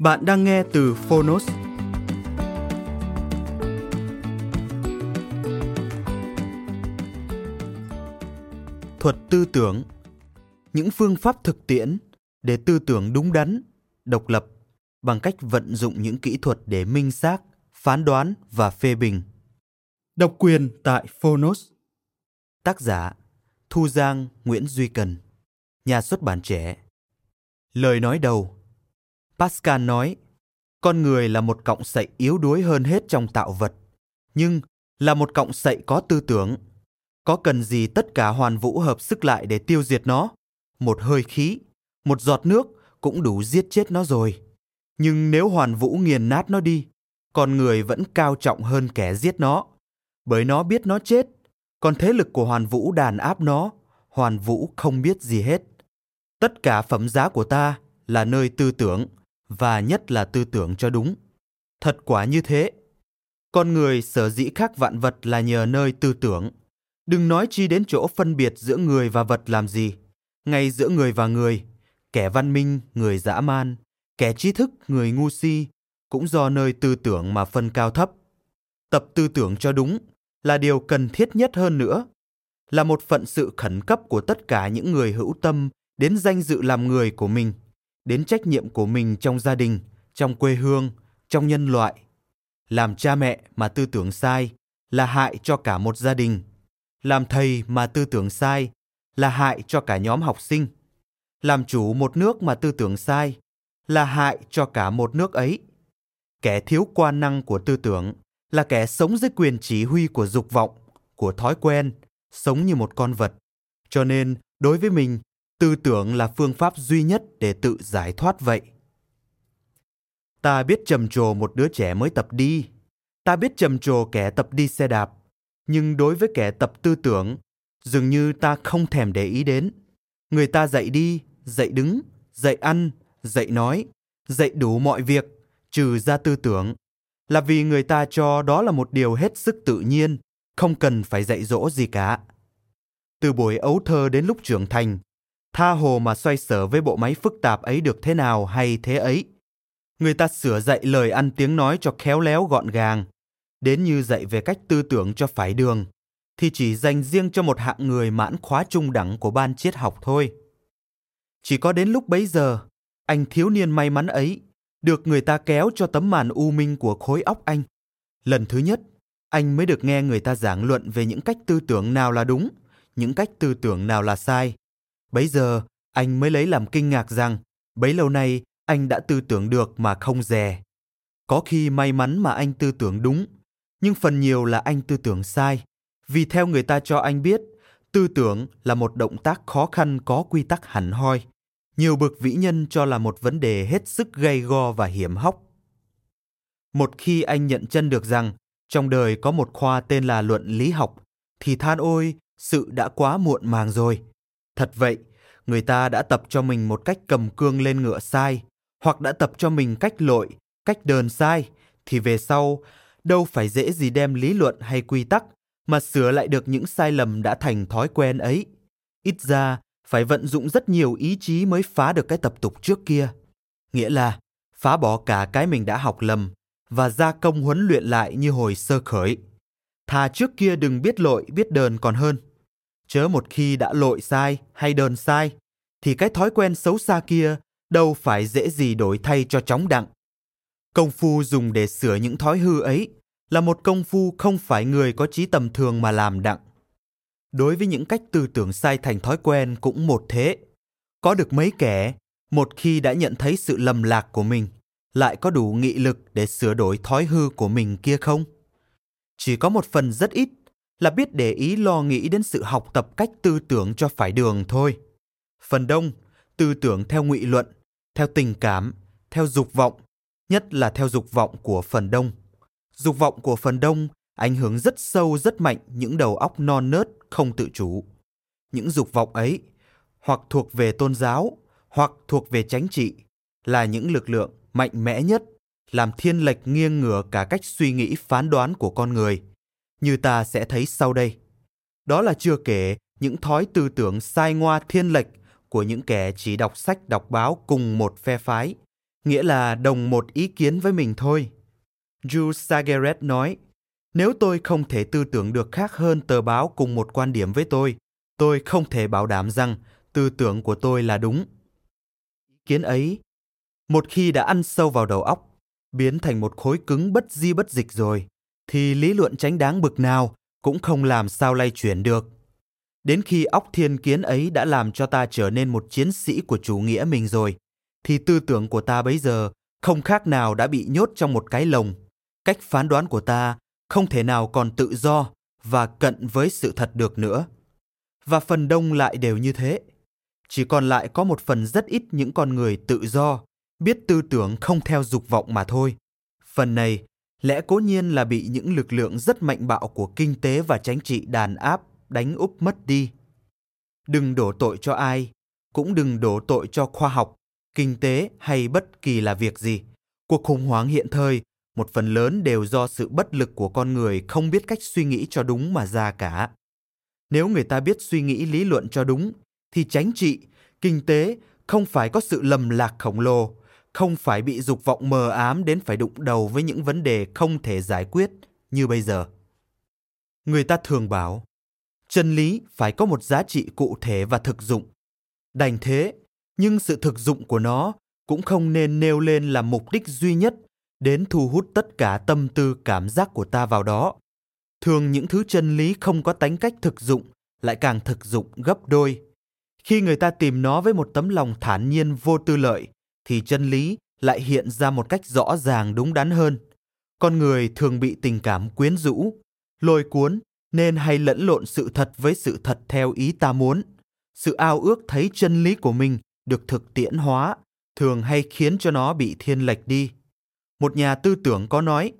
Bạn đang nghe từ Fonos. Thuật tư tưởng. Những phương pháp thực tiễn để tư tưởng đúng đắn, độc lập bằng cách vận dụng những kỹ thuật để minh xác, phán đoán và phê bình. Độc quyền tại Fonos. Tác giả Thu Giang, Nguyễn Duy Cần. Nhà xuất bản trẻ. Lời nói đầu. Pascal nói, con người là một cọng sậy yếu đuối hơn hết trong tạo vật, nhưng là một cọng sậy có tư tưởng. Có cần gì tất cả hoàn vũ hợp sức lại để tiêu diệt nó? Một hơi khí, một giọt nước cũng đủ giết chết nó rồi. Nhưng nếu hoàn vũ nghiền nát nó đi, con người vẫn cao trọng hơn kẻ giết nó, bởi nó biết nó chết, còn thế lực của hoàn vũ đàn áp nó, hoàn vũ không biết gì hết. Tất cả phẩm giá của ta là nơi tư tưởng, và nhất là tư tưởng cho đúng. Thật quả như thế. Con người sở dĩ khác vạn vật là nhờ nơi tư tưởng. Đừng nói chi đến chỗ phân biệt giữa người và vật làm gì. Ngay giữa người và người, kẻ văn minh, người dã man, kẻ trí thức, người ngu si, cũng do nơi tư tưởng mà phân cao thấp. Tập tư tưởng cho đúng là điều cần thiết nhất hơn nữa. Là một phận sự khẩn cấp của tất cả những người hữu tâm đến danh dự làm người của mình, đến trách nhiệm của mình trong gia đình, trong quê hương, trong nhân loại. Làm cha mẹ mà tư tưởng sai là hại cho cả một gia đình. Làm thầy mà tư tưởng sai là hại cho cả nhóm học sinh. Làm chủ một nước mà tư tưởng sai là hại cho cả một nước ấy. Kẻ thiếu quan năng của tư tưởng là kẻ sống dưới quyền chỉ huy của dục vọng, của thói quen, sống như một con vật. Cho nên, đối với mình, tư tưởng là phương pháp duy nhất để tự giải thoát vậy. Ta biết trầm trồ một đứa trẻ mới tập đi. Ta biết trầm trồ kẻ tập đi xe đạp. Nhưng đối với kẻ tập tư tưởng, dường như ta không thèm để ý đến. Người ta dạy đi, dạy đứng, dạy ăn, dạy nói, dạy đủ mọi việc, trừ ra tư tưởng. Là vì người ta cho đó là một điều hết sức tự nhiên, không cần phải dạy dỗ gì cả. Từ buổi ấu thơ đến lúc trưởng thành, tha hồ mà xoay sở với bộ máy phức tạp ấy được thế nào hay thế ấy. Người ta sửa dạy lời ăn tiếng nói cho khéo léo gọn gàng, đến như dạy về cách tư tưởng cho phải đường, thì chỉ dành riêng cho một hạng người mãn khóa trung đẳng của ban triết học thôi. Chỉ có đến lúc bấy giờ, anh thiếu niên may mắn ấy được người ta kéo cho tấm màn u minh của khối óc anh. Lần thứ nhất, anh mới được nghe người ta giảng luận về những cách tư tưởng nào là đúng, những cách tư tưởng nào là sai. Bấy giờ, anh mới lấy làm kinh ngạc rằng bấy lâu nay anh đã tư tưởng được mà không dè. Có khi may mắn mà anh tư tưởng đúng, nhưng phần nhiều là anh tư tưởng sai. Vì theo người ta cho anh biết, tư tưởng là một động tác khó khăn có quy tắc hẳn hoi. Nhiều bậc vĩ nhân cho là một vấn đề hết sức gay go và hiểm hóc. Một khi anh nhận chân được rằng trong đời có một khoa tên là luận lý học, thì than ôi, sự đã quá muộn màng rồi. Thật vậy, người ta đã tập cho mình một cách cầm cương lên ngựa sai, hoặc đã tập cho mình cách lội, cách đờn sai, thì về sau, đâu phải dễ gì đem lý luận hay quy tắc mà sửa lại được những sai lầm đã thành thói quen ấy. Ít ra, phải vận dụng rất nhiều ý chí mới phá được cái tập tục trước kia. Nghĩa là, phá bỏ cả cái mình đã học lầm và gia công huấn luyện lại như hồi sơ khởi. thà trước kia đừng biết lội biết đờn còn hơn. Chớ một khi đã lội sai hay đờn sai, thì cái thói quen xấu xa kia đâu phải dễ gì đổi thay cho chóng đặng. Công phu dùng để sửa những thói hư ấy là một công phu không phải người có trí tầm thường mà làm đặng. Đối với những cách tư tưởng sai thành thói quen cũng một thế. Có được mấy kẻ, một khi đã nhận thấy sự lầm lạc của mình, lại có đủ nghị lực để sửa đổi thói hư của mình kia không? Chỉ có một phần rất ít là biết để ý lo nghĩ đến sự học tập cách tư tưởng cho phải đường thôi. Phần đông, tư tưởng theo ngụy luận, theo tình cảm, theo dục vọng, nhất là theo dục vọng của phần đông. Dục vọng của phần đông ảnh hưởng rất sâu rất mạnh những đầu óc non nớt không tự chủ. Những dục vọng ấy hoặc thuộc về tôn giáo, hoặc thuộc về chính trị, là những lực lượng mạnh mẽ nhất, làm thiên lệch nghiêng ngửa cả cách suy nghĩ phán đoán của con người, như ta sẽ thấy sau đây. Đó là chưa kể những thói tư tưởng sai ngoa thiên lệch của những kẻ chỉ đọc sách đọc báo cùng một phe phái, nghĩa là đồng một ý kiến với mình thôi. Jules Sageret nói, nếu tôi không thể tư tưởng được khác hơn tờ báo cùng một quan điểm với tôi không thể bảo đảm rằng tư tưởng của tôi là đúng. Ý kiến ấy, một khi đã ăn sâu vào đầu óc, biến thành một khối cứng bất di bất dịch rồi, thì lý luận chánh đáng bực nào cũng không làm sao lay chuyển được. Đến khi óc thiên kiến ấy đã làm cho ta trở nên một chiến sĩ của chủ nghĩa mình rồi, thì tư tưởng của ta bấy giờ không khác nào đã bị nhốt trong một cái lồng. Cách phán đoán của ta không thể nào còn tự do và cận với sự thật được nữa. Và phần đông lại đều như thế. Chỉ còn lại có một phần rất ít những con người tự do, biết tư tưởng không theo dục vọng mà thôi. Phần này lẽ cố nhiên là bị những lực lượng rất mạnh bạo của kinh tế và chính trị đàn áp, đánh úp mất đi. Đừng đổ tội cho ai, cũng đừng đổ tội cho khoa học, kinh tế hay bất kỳ là việc gì. Cuộc khủng hoảng hiện thời, một phần lớn đều do sự bất lực của con người không biết cách suy nghĩ cho đúng mà ra cả. Nếu người ta biết suy nghĩ lý luận cho đúng, thì chính trị, kinh tế không phải có sự lầm lạc khổng lồ, không phải bị dục vọng mờ ám đến phải đụng đầu với những vấn đề không thể giải quyết như bây giờ. Người ta thường bảo, chân lý phải có một giá trị cụ thể và thực dụng. Đành thế, nhưng sự thực dụng của nó cũng không nên nêu lên là mục đích duy nhất đến thu hút tất cả tâm tư cảm giác của ta vào đó. Thường những thứ chân lý không có tánh cách thực dụng lại càng thực dụng gấp đôi. Khi người ta tìm nó với một tấm lòng thản nhiên vô tư lợi, thì chân lý lại hiện ra một cách rõ ràng đúng đắn hơn. Con người thường bị tình cảm quyến rũ, lôi cuốn, nên hay lẫn lộn sự thật với sự thật theo ý ta muốn. Sự ao ước thấy chân lý của mình được thực tiễn hóa, thường hay khiến cho nó bị thiên lệch đi. Một nhà tư tưởng có nói,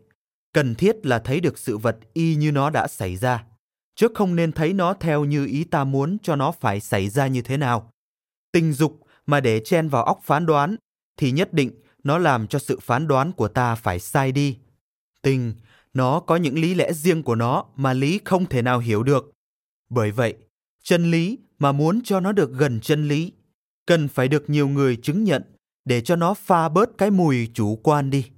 cần thiết là thấy được sự vật y như nó đã xảy ra, chứ không nên thấy nó theo như ý ta muốn cho nó phải xảy ra như thế nào. Tình dục mà để chen vào óc phán đoán, thì nhất định nó làm cho sự phán đoán của ta phải sai đi. Tình, nó có những lý lẽ riêng của nó mà lý không thể nào hiểu được. Bởi vậy, chân lý mà muốn cho nó được gần chân lý, cần phải được nhiều người chứng nhận để cho nó pha bớt cái mùi chủ quan đi.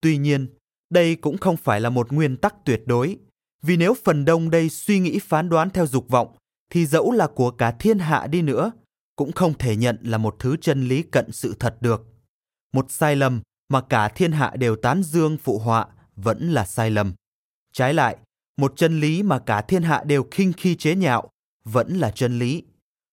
Tuy nhiên, đây cũng không phải là một nguyên tắc tuyệt đối, vì nếu phần đông đây suy nghĩ phán đoán theo dục vọng, thì dẫu là của cả thiên hạ đi nữa, cũng không thể nhận là một thứ chân lý cận sự thật được. Một sai lầm mà cả thiên hạ đều tán dương phụ họa vẫn là sai lầm. Trái lại, một chân lý mà cả thiên hạ đều khinh khi chế nhạo vẫn là chân lý.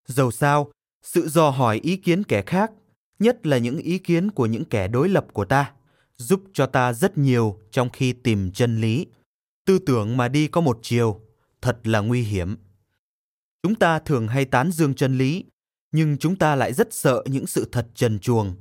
Dầu sao, sự dò hỏi ý kiến kẻ khác, nhất là những ý kiến của những kẻ đối lập của ta, giúp cho ta rất nhiều trong khi tìm chân lý. Tư tưởng mà đi có một chiều, thật là nguy hiểm. Chúng ta thường hay tán dương chân lý, nhưng chúng ta lại rất sợ những sự thật trần truồng.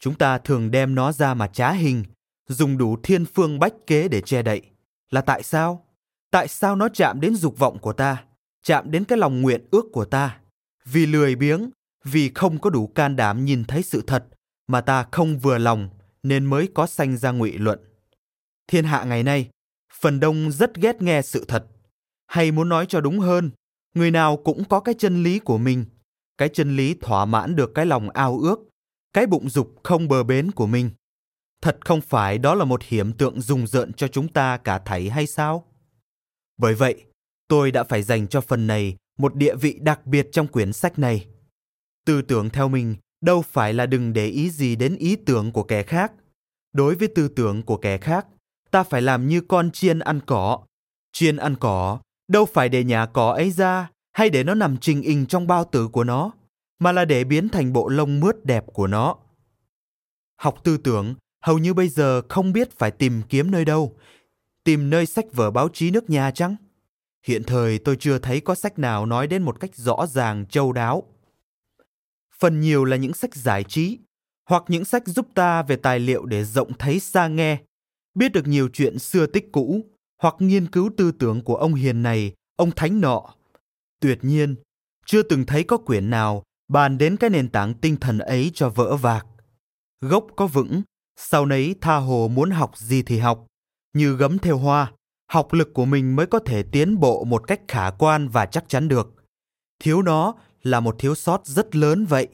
Chúng ta thường đem nó ra mà trá hình, dùng đủ thiên phương bách kế để che đậy. Là tại sao? Tại sao nó chạm đến dục vọng của ta, chạm đến cái lòng nguyện ước của ta? Vì lười biếng, vì không có đủ can đảm nhìn thấy sự thật mà ta không vừa lòng nên mới có sanh ra ngụy luận. Thiên hạ ngày nay, phần đông rất ghét nghe sự thật. Hay muốn nói cho đúng hơn, người nào cũng có cái chân lý của mình, cái chân lý thỏa mãn được cái lòng ao ước, cái bụng dục không bờ bến của mình. Thật không phải đó là một hiện tượng rùng rợn cho chúng ta cả thảy hay sao? Bởi vậy, tôi đã phải dành cho phần này một địa vị đặc biệt trong quyển sách này. Tư tưởng theo mình đâu phải là đừng để ý gì đến ý tưởng của kẻ khác. Đối với tư tưởng của kẻ khác, ta phải làm như con chiên ăn cỏ. Chiên ăn cỏ đâu phải để nhả cỏ ấy ra hay để nó nằm trình ình trong bao tử của nó, mà là để biến thành bộ lông mướt đẹp của nó. Học tư tưởng hầu như bây giờ không biết phải tìm kiếm nơi đâu, tìm nơi sách vở báo chí nước nhà chăng? Hiện thời tôi chưa thấy có sách nào nói đến một cách rõ ràng, châu đáo. Phần nhiều là những sách giải trí, hoặc những sách giúp ta về tài liệu để rộng thấy xa nghe, biết được nhiều chuyện xưa tích cũ, hoặc nghiên cứu tư tưởng của ông hiền này, ông thánh nọ. Tuyệt nhiên, chưa từng thấy có quyển nào bàn đến cái nền tảng tinh thần ấy cho vỡ vạc. Gốc có vững, sau nấy tha hồ muốn học gì thì học, như gấm theo hoa, học lực của mình mới có thể tiến bộ một cách khả quan và chắc chắn được. Thiếu nó là một thiếu sót rất lớn vậy.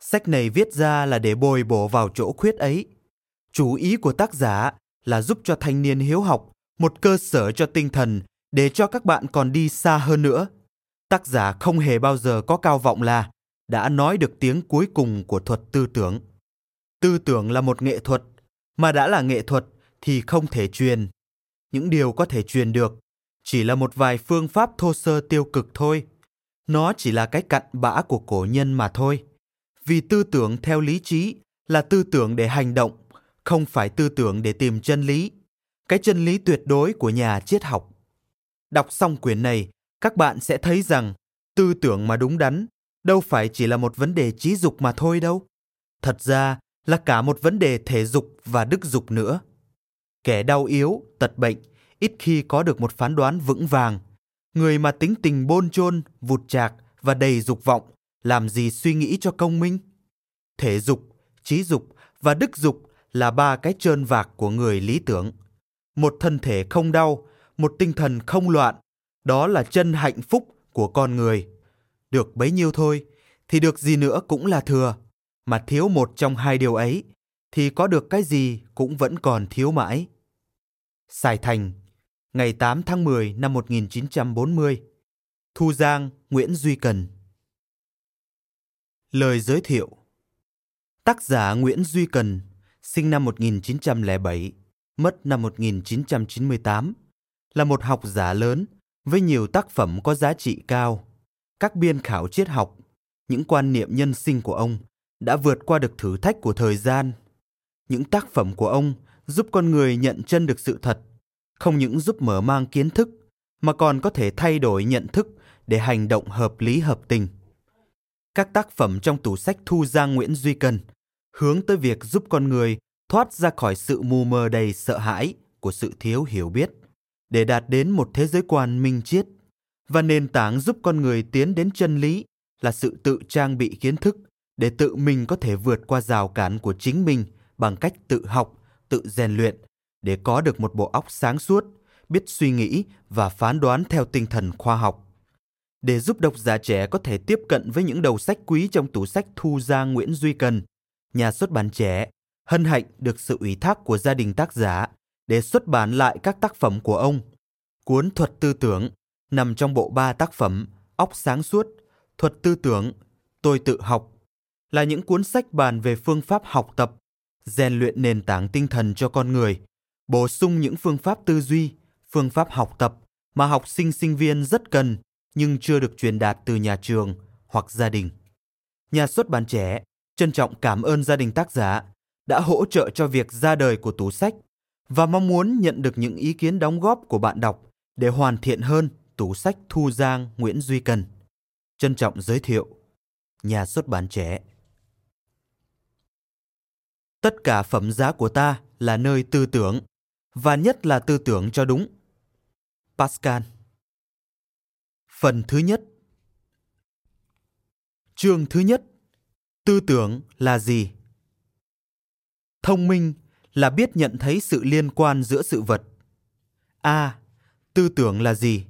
Sách này viết ra là để bồi bổ vào chỗ khuyết ấy. Chủ ý của tác giả là giúp cho thanh niên hiếu học một cơ sở cho tinh thần để cho các bạn còn đi xa hơn nữa. Tác giả không hề bao giờ có cao vọng là đã nói được tiếng cuối cùng của thuật tư tưởng. Tư tưởng là một nghệ thuật, mà đã là nghệ thuật thì không thể truyền. Những điều có thể truyền được chỉ là một vài phương pháp thô sơ tiêu cực thôi. Nó chỉ là cái cặn bã của cổ nhân mà thôi. Vì tư tưởng theo lý trí là tư tưởng để hành động, không phải tư tưởng để tìm chân lý, cái chân lý tuyệt đối của nhà triết học. Đọc xong quyển này, các bạn sẽ thấy rằng tư tưởng mà đúng đắn đâu phải chỉ là một vấn đề trí dục mà thôi đâu. Thật ra là cả một vấn đề thể dục và đức dục nữa. Kẻ đau yếu, tật bệnh, ít khi có được một phán đoán vững vàng. Người mà tính tình bôn chôn, vụt chạc và đầy dục vọng, làm gì suy nghĩ cho công minh? Thể dục, trí dục và đức dục là ba cái trơn vạc của người lý tưởng. Một thân thể không đau, một tinh thần không loạn, đó là chân hạnh phúc của con người. Được bấy nhiêu thôi, thì được gì nữa cũng là thừa. Mà thiếu một trong hai điều ấy, thì có được cái gì cũng vẫn còn thiếu mãi. Sài Thành, ngày 8 tháng 10 năm 1940. Thu Giang, Nguyễn Duy Cần. Lời giới thiệu. Tác giả Nguyễn Duy Cần, sinh năm 1907, mất năm 1998, là một học giả lớn với nhiều tác phẩm có giá trị cao. Các biên khảo triết học, những quan niệm nhân sinh của ông đã vượt qua được thử thách của thời gian. Những tác phẩm của ông giúp con người nhận chân được sự thật, không những giúp mở mang kiến thức, mà còn có thể thay đổi nhận thức để hành động hợp lý hợp tình. Các tác phẩm trong tủ sách Thu Giang Nguyễn Duy Cần hướng tới việc giúp con người thoát ra khỏi sự mù mờ đầy sợ hãi của sự thiếu hiểu biết, để đạt đến một thế giới quan minh triết, và nền tảng giúp con người tiến đến chân lý là sự tự trang bị kiến thức để tự mình có thể vượt qua rào cản của chính mình bằng cách tự học, tự rèn luyện, để có được một bộ óc sáng suốt, biết suy nghĩ và phán đoán theo tinh thần khoa học. Để giúp độc giả trẻ có thể tiếp cận với những đầu sách quý trong tủ sách Thu Giang Nguyễn Duy Cần, Nhà xuất bản trẻ hân hạnh được sự ủy thác của gia đình tác giả để xuất bản lại các tác phẩm của ông. Cuốn Thuật tư tưởng nằm trong bộ 3 tác phẩm Óc sáng suốt, Thuật tư tưởng, Tôi tự học, là những cuốn sách bàn về phương pháp học tập, rèn luyện nền tảng tinh thần cho con người, bổ sung những phương pháp tư duy, phương pháp học tập mà học sinh sinh viên rất cần nhưng chưa được truyền đạt từ nhà trường hoặc gia đình. Nhà xuất bản trẻ trân trọng cảm ơn gia đình tác giả đã hỗ trợ cho việc ra đời của tủ sách và mong muốn nhận được những ý kiến đóng góp của bạn đọc để hoàn thiện hơn tủ sách Thu Giang Nguyễn Duy Cần. Trân trọng giới thiệu, Nhà xuất bản trẻ. Tất cả phẩm giá của ta là nơi tư tưởng, và nhất là tư tưởng cho đúng. Pascal. Phần thứ nhất. Chương thứ nhất. Tư tưởng là gì? Thông minh là biết nhận thấy sự liên quan giữa sự vật. A. Tư tưởng là gì?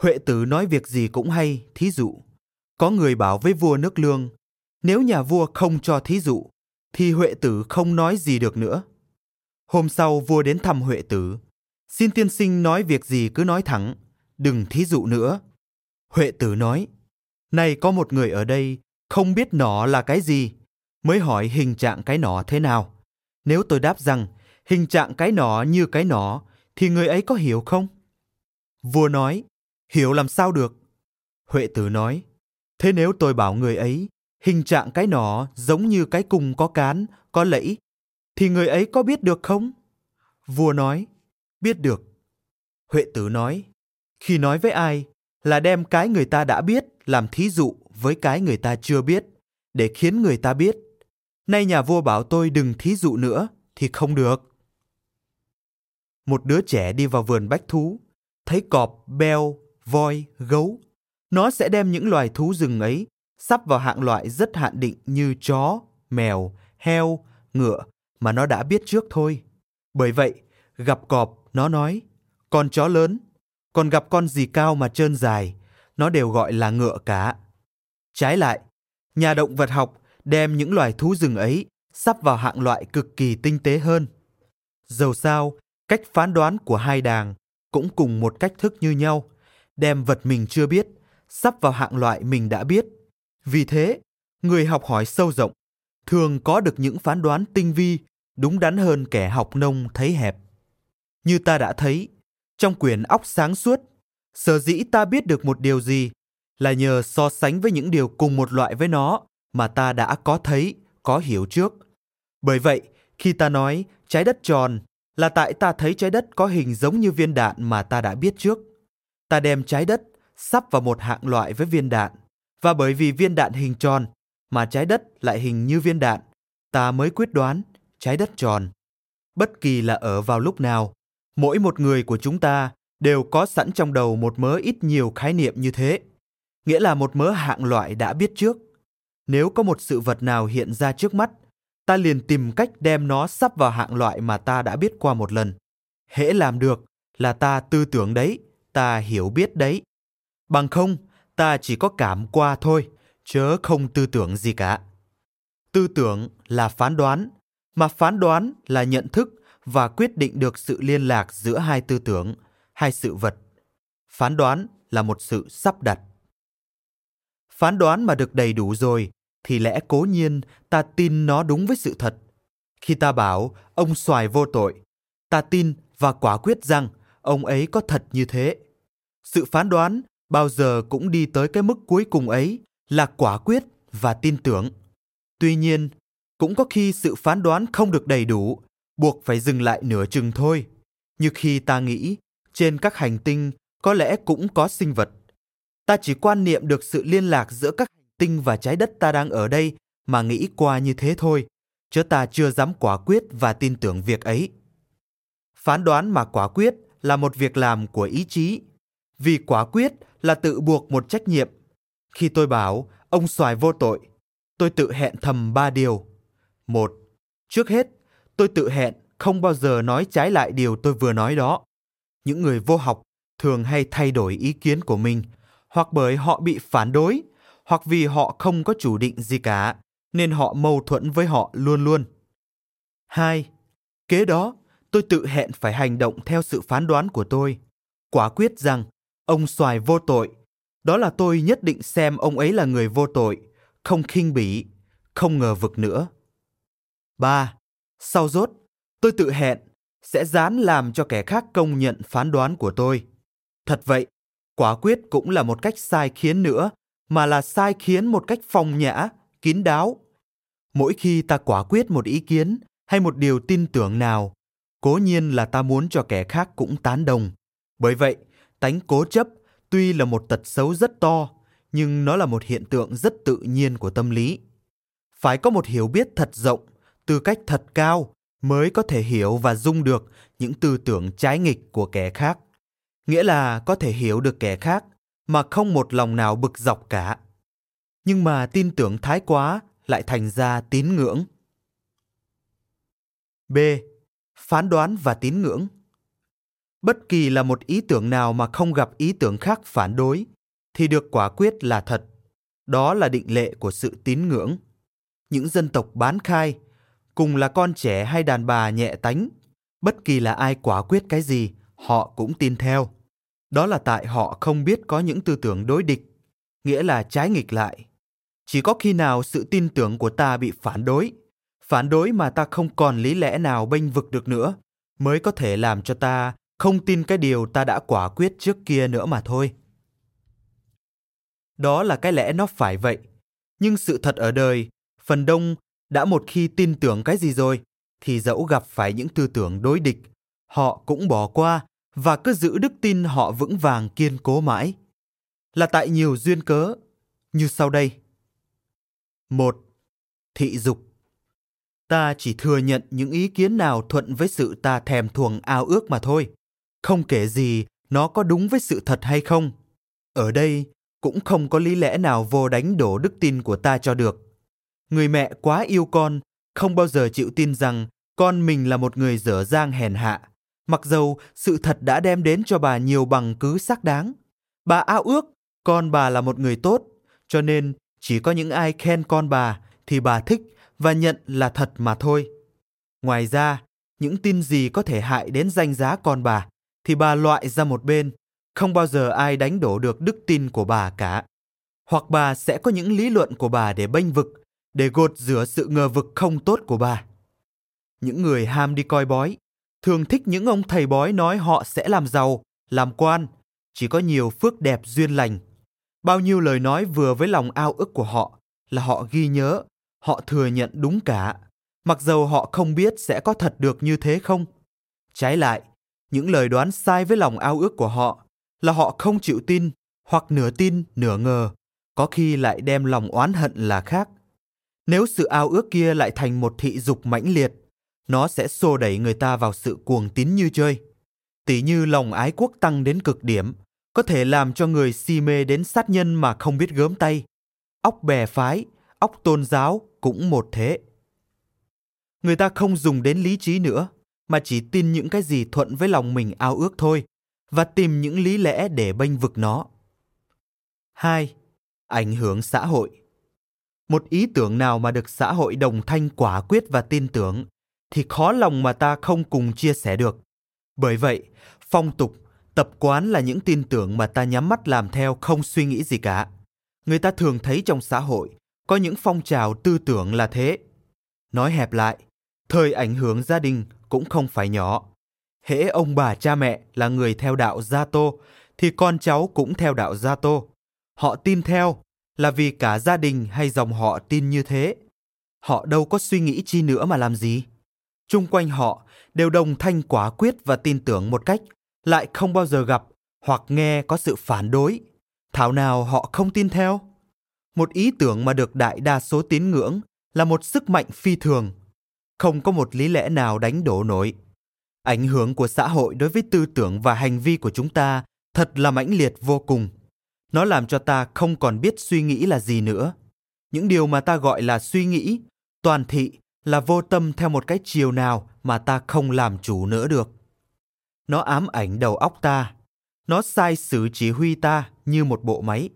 Huệ tử nói việc gì cũng hay, thí dụ. Có người bảo với vua nước Lương, nếu nhà vua không cho thí dụ, thì Huệ tử không nói gì được nữa. Hôm sau vua đến thăm Huệ tử, Xin tiên sinh nói việc gì cứ nói thẳng, đừng thí dụ nữa. Huệ tử nói, này có một người ở đây, không biết nỏ là cái gì, mới hỏi hình trạng cái nỏ thế nào. Nếu tôi đáp rằng hình trạng cái nỏ như cái nỏ, thì người ấy có hiểu không? Vua nói, hiểu làm sao được? Huệ tử nói, thế nếu tôi bảo người ấy, hình trạng cái nỏ giống như cái cung có cán, có lẫy, thì người ấy có biết được không? Vua nói, biết được. Huệ tử nói, khi nói với ai là đem cái người ta đã biết làm thí dụ với cái người ta chưa biết, để khiến người ta biết. Nay nhà vua bảo tôi đừng thí dụ nữa, thì không được. Một đứa trẻ đi vào vườn bách thú, thấy cọp, beo, voi, gấu. Nó sẽ đem những loài thú rừng ấy sắp vào hạng loại rất hạn định như chó, mèo, heo, ngựa mà nó đã biết trước thôi. Bởi vậy, gặp cọp, nó nói, con chó lớn, còn gặp con gì cao mà trơn dài, nó đều gọi là ngựa cả. Trái lại, nhà động vật học đem những loài thú rừng ấy sắp vào hạng loại cực kỳ tinh tế hơn. Dầu sao, cách phán đoán của hai đàng cũng cùng một cách thức như nhau, đem vật mình chưa biết sắp vào hạng loại mình đã biết. Vì thế, người học hỏi sâu rộng thường có được những phán đoán tinh vi, đúng đắn hơn kẻ học nông thấy hẹp. Như ta đã thấy, trong quyển Óc sáng suốt, sở dĩ ta biết được một điều gì là nhờ so sánh với những điều cùng một loại với nó mà ta đã có thấy, có hiểu trước. Bởi vậy, khi ta nói trái đất tròn là tại ta thấy trái đất có hình giống như viên đạn mà ta đã biết trước. Ta đem trái đất sắp vào một hạng loại với viên đạn, và bởi vì viên đạn hình tròn mà trái đất lại hình như viên đạn, ta mới quyết đoán trái đất tròn. Bất kỳ là ở vào lúc nào, mỗi một người của chúng ta đều có sẵn trong đầu một mớ ít nhiều khái niệm như thế, nghĩa là một mớ hạng loại đã biết trước. Nếu có một sự vật nào hiện ra trước mắt, ta liền tìm cách đem nó sắp vào hạng loại mà ta đã biết qua một lần. Hễ làm được là ta tư tưởng đấy, ta hiểu biết đấy. Bằng không, ta chỉ có cảm qua thôi, chớ không tư tưởng gì cả. Tư tưởng là phán đoán, mà phán đoán là nhận thức và quyết định được sự liên lạc giữa hai tư tưởng, hai sự vật. Phán đoán là một sự sắp đặt. Phán đoán mà được đầy đủ rồi, thì lẽ cố nhiên ta tin nó đúng với sự thật. Khi ta bảo ông Soài vô tội, ta tin và quả quyết rằng ông ấy có thật như thế. Sự phán đoán bao giờ cũng đi tới cái mức cuối cùng ấy là quả quyết và tin tưởng. Tuy nhiên, cũng có khi sự phán đoán không được đầy đủ, buộc phải dừng lại nửa chừng thôi. Như khi ta nghĩ trên các hành tinh có lẽ cũng có sinh vật, ta chỉ quan niệm được sự liên lạc giữa các hành tinh và trái đất ta đang ở đây mà nghĩ qua như thế thôi, chứ ta chưa dám quả quyết và tin tưởng việc ấy. Phán đoán mà quả quyết là một việc làm của ý chí, vì quả quyết là tự buộc một trách nhiệm. Khi tôi bảo ông Soài vô tội, tôi tự hẹn thầm 3 điều. 1. Trước hết, tôi tự hẹn không bao giờ nói trái lại điều tôi vừa nói đó. Những người vô học thường hay thay đổi ý kiến của mình, hoặc bởi họ bị phản đối, hoặc vì họ không có chủ định gì cả, nên họ mâu thuẫn với họ luôn luôn. 2. Kế đó, tôi tự hẹn phải hành động theo sự phán đoán của tôi. Quả quyết rằng, ông Soài vô tội, đó là tôi nhất định xem ông ấy là người vô tội, không khinh bỉ, không ngờ vực nữa. 3. Sau rốt, tôi tự hẹn sẽ dán làm cho kẻ khác công nhận phán đoán của tôi. Thật vậy, quả quyết cũng là một cách sai khiến nữa, mà là sai khiến một cách phong nhã, kín đáo. Mỗi khi ta quả quyết một ý kiến hay một điều tin tưởng nào, cố nhiên là ta muốn cho kẻ khác cũng tán đồng. Bởi vậy, tánh cố chấp tuy là một tật xấu rất to, nhưng nó là một hiện tượng rất tự nhiên của tâm lý. Phải có một hiểu biết thật rộng, tư cách thật cao mới có thể hiểu và dung được những tư tưởng trái nghịch của kẻ khác. Nghĩa là có thể hiểu được kẻ khác mà không một lòng nào bực dọc cả. Nhưng mà tin tưởng thái quá lại thành ra tín ngưỡng. B. Phán đoán và tín ngưỡng. Bất kỳ là một ý tưởng nào mà không gặp ý tưởng khác phản đối thì được quả quyết là thật. Đó là định lệ của sự tín ngưỡng. Những dân tộc bán khai, cùng là con trẻ hay đàn bà nhẹ tánh, bất kỳ là ai quả quyết cái gì, họ cũng tin theo. Đó là tại họ không biết có những tư tưởng đối địch, nghĩa là trái nghịch lại. Chỉ có khi nào sự tin tưởng của ta bị phản đối mà ta không còn lý lẽ nào bênh vực được nữa, mới có thể làm cho ta không tin cái điều ta đã quả quyết trước kia nữa mà thôi. Đó là cái lẽ nó phải vậy. Nhưng sự thật ở đời, phần đông đã một khi tin tưởng cái gì rồi, thì dẫu gặp phải những tư tưởng đối địch, họ cũng bỏ qua và cứ giữ đức tin họ vững vàng kiên cố mãi. Là tại nhiều duyên cớ, như sau đây. 1. Thị dục. Ta chỉ thừa nhận những ý kiến nào thuận với sự ta thèm thuồng ao ước mà thôi, không kể gì nó có đúng với sự thật hay không. Ở đây cũng không có lý lẽ nào vô đánh đổ đức tin của ta cho được. Người mẹ quá yêu con, không bao giờ chịu tin rằng con mình là một người dở dang hèn hạ, mặc dầu sự thật đã đem đến cho bà nhiều bằng cứ xác đáng. Bà ao ước con bà là một người tốt, cho nên chỉ có những ai khen con bà thì bà thích và nhận là thật mà thôi. Ngoài ra, những tin gì có thể hại đến danh giá con bà thì bà loại ra một bên, không bao giờ ai đánh đổ được đức tin của bà cả. Hoặc bà sẽ có những lý luận của bà để bênh vực, để gột rửa sự ngờ vực không tốt của bà. Những người ham đi coi bói thường thích những ông thầy bói nói họ sẽ làm giàu, làm quan, chỉ có nhiều phước đẹp duyên lành. Bao nhiêu lời nói vừa với lòng ao ước của họ là họ ghi nhớ, họ thừa nhận đúng cả, mặc dầu họ không biết sẽ có thật được như thế không. Trái lại, những lời đoán sai với lòng ao ước của họ là họ không chịu tin, hoặc nửa tin nửa ngờ, có khi lại đem lòng oán hận là khác. Nếu sự ao ước kia lại thành một thị dục mãnh liệt, nó sẽ xô đẩy người ta vào sự cuồng tín như chơi. Tỉ như lòng ái quốc tăng đến cực điểm, có thể làm cho người si mê đến sát nhân mà không biết gớm tay. Óc bè phái, óc tôn giáo cũng một thế. Người ta không dùng đến lý trí nữa, mà chỉ tin những cái gì thuận với lòng mình ao ước thôi, và tìm những lý lẽ để bênh vực nó. 2. Ảnh hưởng xã hội. Một ý tưởng nào mà được xã hội đồng thanh quả quyết và tin tưởng, thì khó lòng mà ta không cùng chia sẻ được. Bởi vậy, phong tục, tập quán là những tin tưởng mà ta nhắm mắt làm theo không suy nghĩ gì cả. Người ta thường thấy trong xã hội có những phong trào tư tưởng là thế. Nói hẹp lại, thời ảnh hưởng gia đình cũng không phải nhỏ. Hễ ông bà cha mẹ là người theo đạo Gia Tô, thì con cháu cũng theo đạo Gia Tô. Họ tin theo là vì cả gia đình hay dòng họ tin như thế. Họ đâu có suy nghĩ chi nữa mà làm gì. Chung quanh họ đều đồng thanh quả quyết và tin tưởng một cách, lại không bao giờ gặp hoặc nghe có sự phản đối. Thảo nào họ không tin theo? Một ý tưởng mà được đại đa số tín ngưỡng là một sức mạnh phi thường, không có một lý lẽ nào đánh đổ nổi. Ảnh hưởng của xã hội đối với tư tưởng và hành vi của chúng ta thật là mãnh liệt vô cùng. Nó làm cho ta không còn biết suy nghĩ là gì nữa. Những điều mà ta gọi là suy nghĩ, toàn thị là vô tâm theo một cái chiều nào mà ta không làm chủ nữa được. Nó ám ảnh đầu óc ta, nó sai sự chỉ huy ta như một bộ máy.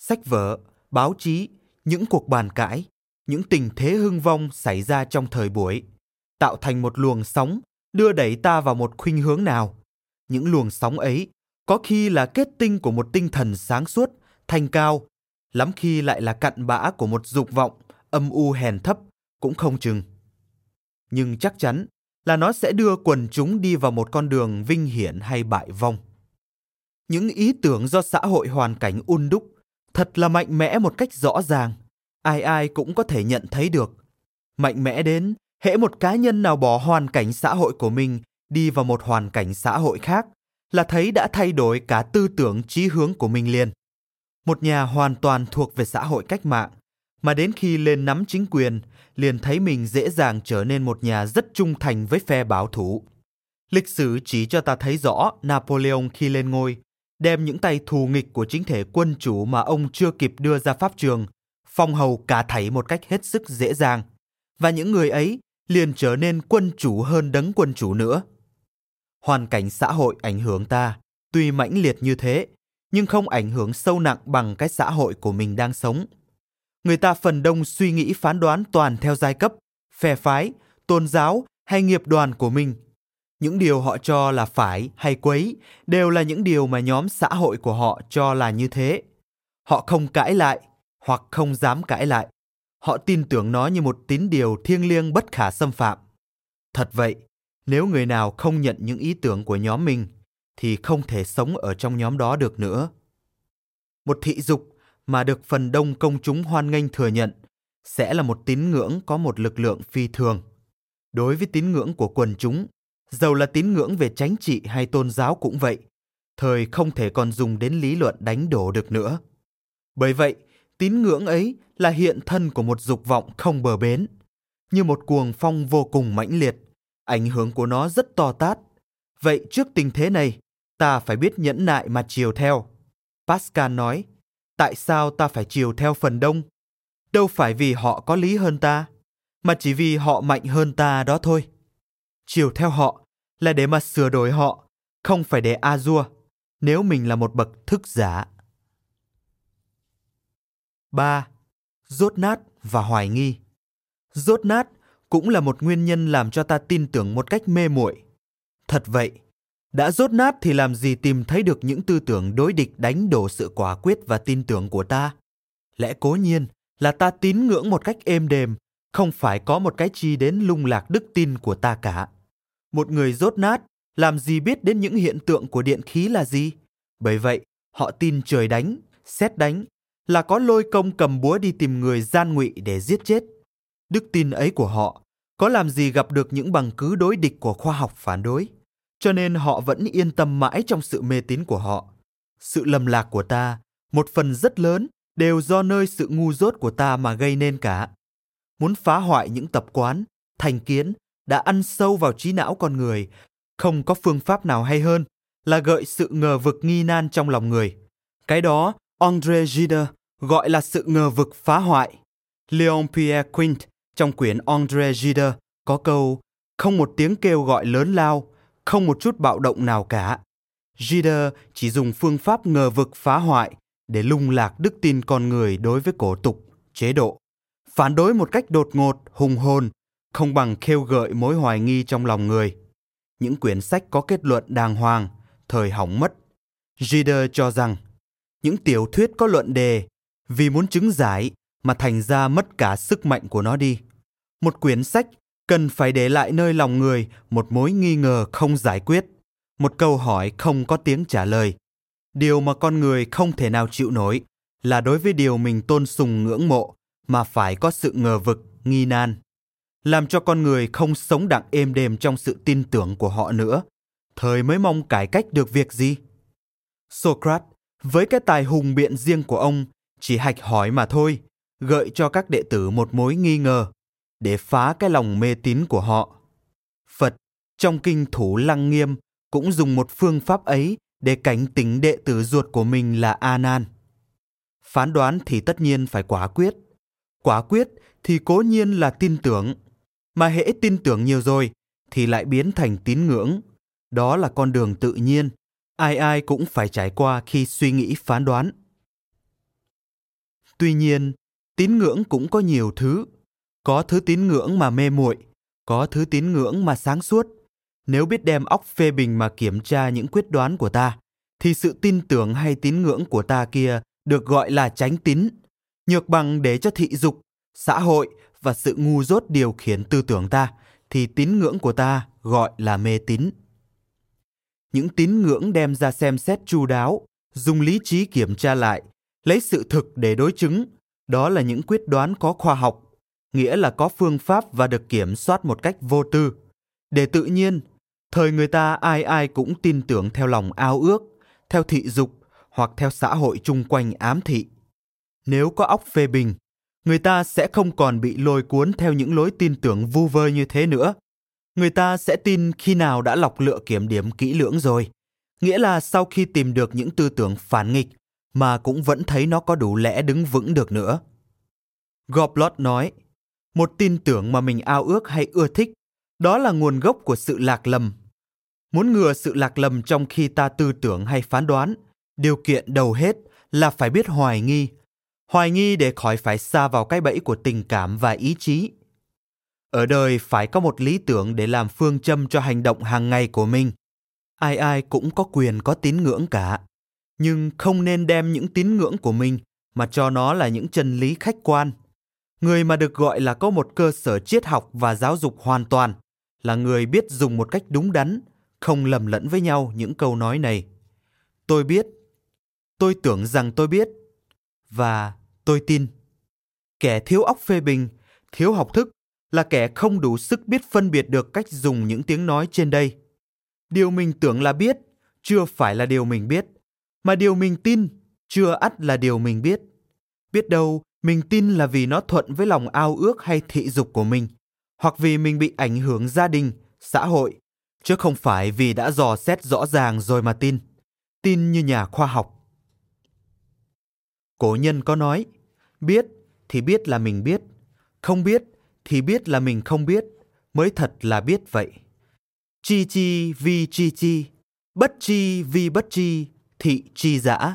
Sách vở, báo chí, những cuộc bàn cãi, những tình thế hưng vong xảy ra trong thời buổi, tạo thành một luồng sóng đưa đẩy ta vào một khuynh hướng nào. Những luồng sóng ấy có khi là kết tinh của một tinh thần sáng suốt, thanh cao, lắm khi lại là cặn bã của một dục vọng, âm u hèn thấp, cũng không chừng. Nhưng chắc chắn là nó sẽ đưa quần chúng đi vào một con đường vinh hiển hay bại vong. Những ý tưởng do xã hội hoàn cảnh un đúc thật là mạnh mẽ một cách rõ ràng, ai ai cũng có thể nhận thấy được. Mạnh mẽ đến, hễ một cá nhân nào bỏ hoàn cảnh xã hội của mình đi vào một hoàn cảnh xã hội khác, là thấy đã thay đổi cả tư tưởng chí hướng của mình liền. Một nhà hoàn toàn thuộc về xã hội cách mạng, mà đến khi lên nắm chính quyền, liền thấy mình dễ dàng trở nên một nhà rất trung thành với phe bảo thủ. Lịch sử chỉ cho ta thấy rõ Napoleon khi lên ngôi, đem những tay thù nghịch của chính thể quân chủ mà ông chưa kịp đưa ra pháp trường, phong hầu cả thảy một cách hết sức dễ dàng, và những người ấy liền trở nên quân chủ hơn đấng quân chủ nữa. Hoàn cảnh xã hội ảnh hưởng ta, tuy mãnh liệt như thế, nhưng không ảnh hưởng sâu nặng bằng cái xã hội của mình đang sống. Người ta phần đông suy nghĩ phán đoán toàn theo giai cấp, phe phái, tôn giáo hay nghiệp đoàn của mình. Những điều họ cho là phải hay quấy đều là những điều mà nhóm xã hội của họ cho là như thế. Họ không cãi lại hoặc không dám cãi lại. Họ tin tưởng nó như một tín điều thiêng liêng bất khả xâm phạm. Thật vậy, nếu người nào không nhận những ý tưởng của nhóm mình, thì không thể sống ở trong nhóm đó được nữa. Một thị dục mà được phần đông công chúng hoan nghênh thừa nhận sẽ là một tín ngưỡng có một lực lượng phi thường. Đối với tín ngưỡng của quần chúng, dầu là tín ngưỡng về chính trị hay tôn giáo cũng vậy, thời không thể còn dùng đến lý luận đánh đổ được nữa. Bởi vậy, tín ngưỡng ấy là hiện thân của một dục vọng không bờ bến. Như một cuồng phong vô cùng mãnh liệt, ảnh hưởng của nó rất to tát. Vậy trước tình thế này, ta phải biết nhẫn nại mà chiều theo. Pascal nói, tại sao ta phải chiều theo phần đông? Đâu phải vì họ có lý hơn ta, mà chỉ vì họ mạnh hơn ta đó thôi. Chiều theo họ là để mà sửa đổi họ, không phải để a dua, nếu mình là một bậc thức giả. 3. Dốt nát và hoài nghi. Dốt nát cũng là một nguyên nhân làm cho ta tin tưởng một cách mê muội. Thật vậy, đã dốt nát thì làm gì tìm thấy được những tư tưởng đối địch đánh đổ sự quả quyết và tin tưởng của ta. Lẽ cố nhiên là ta tín ngưỡng một cách êm đềm, không phải có một cái chi đến lung lạc đức tin của ta cả. Một người dốt nát làm gì biết đến những hiện tượng của điện khí là gì. Bởi vậy, họ tin trời đánh, sét đánh, là có lôi công cầm búa đi tìm người gian ngụy để giết chết. Đức tin ấy của họ có làm gì gặp được những bằng cứ đối địch của khoa học phản đối. Cho nên họ vẫn yên tâm mãi trong sự mê tín của họ. Sự lầm lạc của ta, một phần rất lớn, đều do nơi sự ngu dốt của ta mà gây nên cả. Muốn phá hoại những tập quán, thành kiến đã ăn sâu vào trí não con người, không có phương pháp nào hay hơn là gợi sự ngờ vực nghi nan trong lòng người. Cái đó André Gide gọi là sự ngờ vực phá hoại. Léon Pierre Quint trong quyển André Gide có câu không một tiếng kêu gọi lớn lao, không một chút bạo động nào cả. Gide chỉ dùng phương pháp ngờ vực phá hoại để lung lạc đức tin con người đối với cổ tục, chế độ. Phản đối một cách đột ngột, hùng hồn, không bằng khêu gợi mối hoài nghi trong lòng người. Những quyển sách có kết luận đàng hoàng, thời hỏng mất. Gide cho rằng, những tiểu thuyết có luận đề, vì muốn chứng giải mà thành ra mất cả sức mạnh của nó đi. Một quyển sách cần phải để lại nơi lòng người một mối nghi ngờ không giải quyết, một câu hỏi không có tiếng trả lời. Điều mà con người không thể nào chịu nổi là đối với điều mình tôn sùng ngưỡng mộ mà phải có sự ngờ vực, nghi nan, làm cho con người không sống đặng êm đềm trong sự tin tưởng của họ nữa. Thời mới mong cải cách được việc gì? Socrates, với cái tài hùng biện riêng của ông, chỉ hạch hỏi mà thôi, gợi cho các đệ tử một mối nghi ngờ, để phá cái lòng mê tín của họ. Phật, trong Kinh Thủ Lăng Nghiêm, cũng dùng một phương pháp ấy để cảnh tỉnh đệ tử ruột của mình là A Nan. Phán đoán thì tất nhiên phải quả quyết. Quả quyết thì cố nhiên là tin tưởng, mà hễ tin tưởng nhiều rồi thì lại biến thành tín ngưỡng. Đó là con đường tự nhiên, ai ai cũng phải trải qua khi suy nghĩ phán đoán. Tuy nhiên, tín ngưỡng cũng có nhiều thứ. Có thứ tín ngưỡng mà mê muội, có thứ tín ngưỡng mà sáng suốt. Nếu biết đem óc phê bình mà kiểm tra những quyết đoán của ta, thì sự tin tưởng hay tín ngưỡng của ta kia được gọi là chánh tín, nhược bằng để cho thị dục, xã hội và sự ngu dốt điều khiển tư tưởng ta, thì tín ngưỡng của ta gọi là mê tín. Những tín ngưỡng đem ra xem xét chu đáo, dùng lý trí kiểm tra lại, lấy sự thực để đối chứng, đó là những quyết đoán có khoa học, nghĩa là có phương pháp và được kiểm soát một cách vô tư. Để tự nhiên, thời người ta ai ai cũng tin tưởng theo lòng ao ước, theo thị dục hoặc theo xã hội chung quanh ám thị. Nếu có óc phê bình, người ta sẽ không còn bị lôi cuốn theo những lối tin tưởng vu vơ như thế nữa. Người ta sẽ tin khi nào đã lọc lựa kiểm điểm kỹ lưỡng rồi, nghĩa là sau khi tìm được những tư tưởng phản nghịch mà cũng vẫn thấy nó có đủ lẽ đứng vững được nữa. Goblot nói, một tin tưởng mà mình ao ước hay ưa thích, đó là nguồn gốc của sự lạc lầm. Muốn ngừa sự lạc lầm trong khi ta tư tưởng hay phán đoán, điều kiện đầu hết là phải biết hoài nghi. Hoài nghi để khỏi phải sa vào cái bẫy của tình cảm và ý chí. Ở đời phải có một lý tưởng để làm phương châm cho hành động hàng ngày của mình. Ai ai cũng có quyền có tín ngưỡng cả. Nhưng không nên đem những tín ngưỡng của mình mà cho nó là những chân lý khách quan. Người mà được gọi là có một cơ sở triết học và giáo dục hoàn toàn là người biết dùng một cách đúng đắn, không lầm lẫn với nhau những câu nói này. Tôi biết, tôi tưởng rằng tôi biết, và tôi tin. Kẻ thiếu óc phê bình, thiếu học thức là kẻ không đủ sức biết phân biệt được cách dùng những tiếng nói trên đây. Điều mình tưởng là biết chưa phải là điều mình biết, mà điều mình tin chưa ắt là điều mình biết. Biết đâu mình tin là vì nó thuận với lòng ao ước hay thị dục của mình, hoặc vì mình bị ảnh hưởng gia đình, xã hội, chứ không phải vì đã dò xét rõ ràng rồi mà tin. Tin như nhà khoa học. Cổ nhân có nói, biết thì biết là mình biết, không biết thì biết là mình không biết, mới thật là biết vậy. Chi chi vi chi chi, bất chi vi bất chi, thị chi dã.